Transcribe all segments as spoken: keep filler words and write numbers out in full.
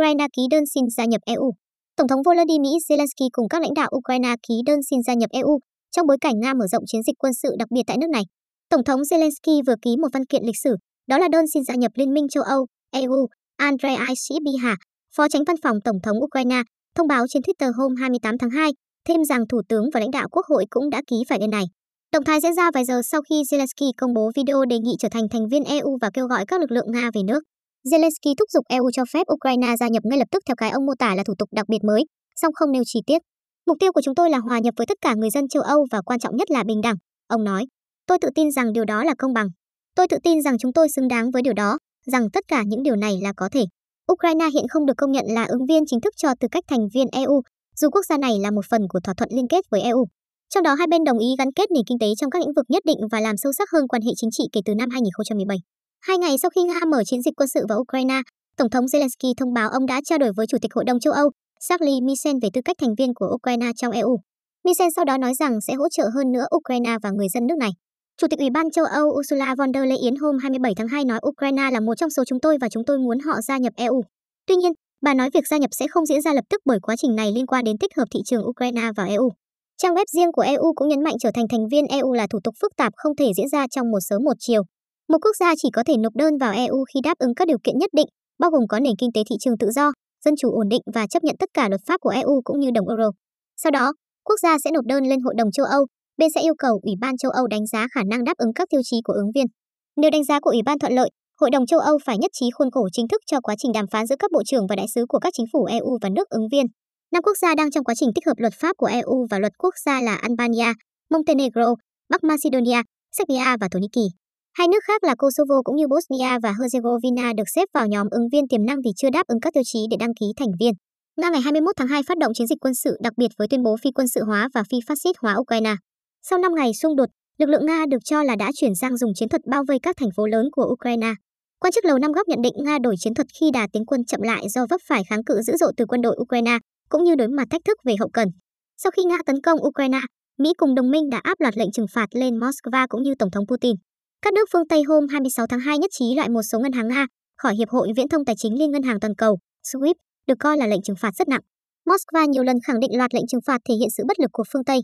Ukraine ký đơn xin gia nhập e u. Tổng thống Volodymyr Zelensky cùng các lãnh đạo Ukraine ký đơn xin gia nhập e u trong bối cảnh Nga mở rộng chiến dịch quân sự đặc biệt tại nước này. Tổng thống Zelensky vừa ký một văn kiện lịch sử, đó là đơn xin gia nhập Liên minh châu Âu, e u. Andrei Aishibiha, phó chánh văn phòng Tổng thống Ukraine, thông báo trên Twitter hôm hai mươi tám tháng hai, thêm rằng Thủ tướng và lãnh đạo Quốc hội cũng đã ký phải đơn này. Động thái diễn ra vài giờ sau khi Zelensky công bố video đề nghị trở thành thành viên e u và kêu gọi các lực lượng Nga về nước. Zelensky thúc giục e u cho phép Ukraine gia nhập ngay lập tức theo cái ông mô tả là thủ tục đặc biệt mới, song không nêu chi tiết. Mục tiêu của chúng tôi là hòa nhập với tất cả người dân châu Âu và quan trọng nhất là bình đẳng, ông nói. Tôi tự tin rằng điều đó là công bằng. Tôi tự tin rằng chúng tôi xứng đáng với điều đó, rằng tất cả những điều này là có thể. Ukraine hiện không được công nhận là ứng viên chính thức cho tư cách thành viên e u, dù quốc gia này là một phần của thỏa thuận liên kết với e u. Trong đó hai bên đồng ý gắn kết nền kinh tế trong các lĩnh vực nhất định và làm sâu sắc hơn quan hệ chính trị kể từ năm hai nghìn không trăm mười bảy. Hai ngày sau khi Nga mở chiến dịch quân sự vào Ukraine, Tổng thống Zelensky thông báo ông đã trao đổi với Chủ tịch Hội đồng châu Âu, Charles Michel về tư cách thành viên của Ukraine trong e u. Michel sau đó nói rằng sẽ hỗ trợ hơn nữa Ukraine và người dân nước này. Chủ tịch Ủy ban châu Âu Ursula von der Leyen hôm hai mươi bảy tháng hai nói Ukraine là một trong số chúng tôi và chúng tôi muốn họ gia nhập e u. Tuy nhiên, bà nói việc gia nhập sẽ không diễn ra lập tức bởi quá trình này liên quan đến tích hợp thị trường Ukraine vào e u. Trang web riêng của e u cũng nhấn mạnh trở thành thành viên e u là thủ tục phức tạp không thể diễn ra trong một sớm một chiều. Một quốc gia chỉ có thể nộp đơn vào e u khi đáp ứng các điều kiện nhất định, bao gồm có nền kinh tế thị trường tự do, dân chủ ổn định và chấp nhận tất cả luật pháp của e u cũng như đồng euro. Sau đó, quốc gia sẽ nộp đơn lên Hội đồng châu Âu, bên sẽ yêu cầu Ủy ban châu Âu đánh giá khả năng đáp ứng các tiêu chí của ứng viên. Nếu đánh giá của Ủy ban thuận lợi, Hội đồng châu Âu phải nhất trí khuôn khổ chính thức cho quá trình đàm phán giữa các bộ trưởng và đại sứ của các chính phủ e u và nước ứng viên. Năm quốc gia đang trong quá trình tích hợp luật pháp của e u và luật quốc gia là Albania, Montenegro, Bắc Macedonia, Serbia và Thổ Nhĩ Kỳ. Hai nước khác là Kosovo cũng như Bosnia và Herzegovina được xếp vào nhóm ứng viên tiềm năng vì chưa đáp ứng các tiêu chí để đăng ký thành viên. Nga ngày hai mươi mốt tháng hai phát động chiến dịch quân sự đặc biệt với tuyên bố phi quân sự hóa và phi phát xít hóa Ukraine. Sau năm ngày xung đột, lực lượng Nga được cho là đã chuyển sang dùng chiến thuật bao vây các thành phố lớn của Ukraine. Quan chức Lầu Năm Góc nhận định Nga đổi chiến thuật khi đà tiến quân chậm lại do vấp phải kháng cự dữ dội từ quân đội Ukraine, cũng như đối mặt thách thức về hậu cần. Sau khi Nga tấn công Ukraine, Mỹ cùng đồng minh đã áp loạt lệnh trừng phạt lên Moscow cũng như Tổng thống Putin. Các nước phương Tây hôm hai mươi sáu tháng hai nhất trí loại một số ngân hàng Nga khỏi Hiệp hội Viễn thông Tài chính Liên ngân hàng Toàn cầu, SWIFT, được coi là lệnh trừng phạt rất nặng. Moscow nhiều lần khẳng định loạt lệnh trừng phạt thể hiện sự bất lực của phương Tây.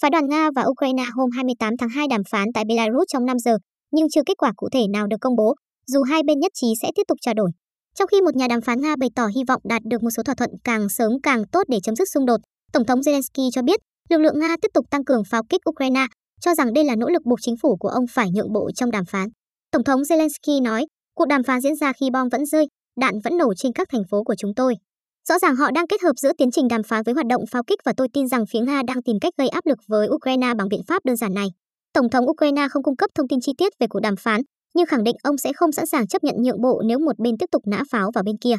Phái đoàn Nga và Ukraine hôm hai mươi tám tháng hai đàm phán tại Belarus trong năm giờ, nhưng chưa kết quả cụ thể nào được công bố, dù hai bên nhất trí sẽ tiếp tục trao đổi. Trong khi một nhà đàm phán Nga bày tỏ hy vọng đạt được một số thỏa thuận càng sớm càng tốt để chấm dứt xung đột, Tổng thống Zelensky cho biết lực lượng Nga tiếp tục tăng cường pháo kích Ukraine, cho rằng đây là nỗ lực buộc chính phủ của ông phải nhượng bộ trong đàm phán. Tổng thống Zelensky nói, cuộc đàm phán diễn ra khi bom vẫn rơi, đạn vẫn nổ trên các thành phố của chúng tôi. Rõ ràng họ đang kết hợp giữa tiến trình đàm phán với hoạt động pháo kích và tôi tin rằng phía Nga đang tìm cách gây áp lực với Ukraine bằng biện pháp đơn giản này. Tổng thống Ukraine không cung cấp thông tin chi tiết về cuộc đàm phán, nhưng khẳng định ông sẽ không sẵn sàng chấp nhận nhượng bộ nếu một bên tiếp tục nã pháo vào bên kia.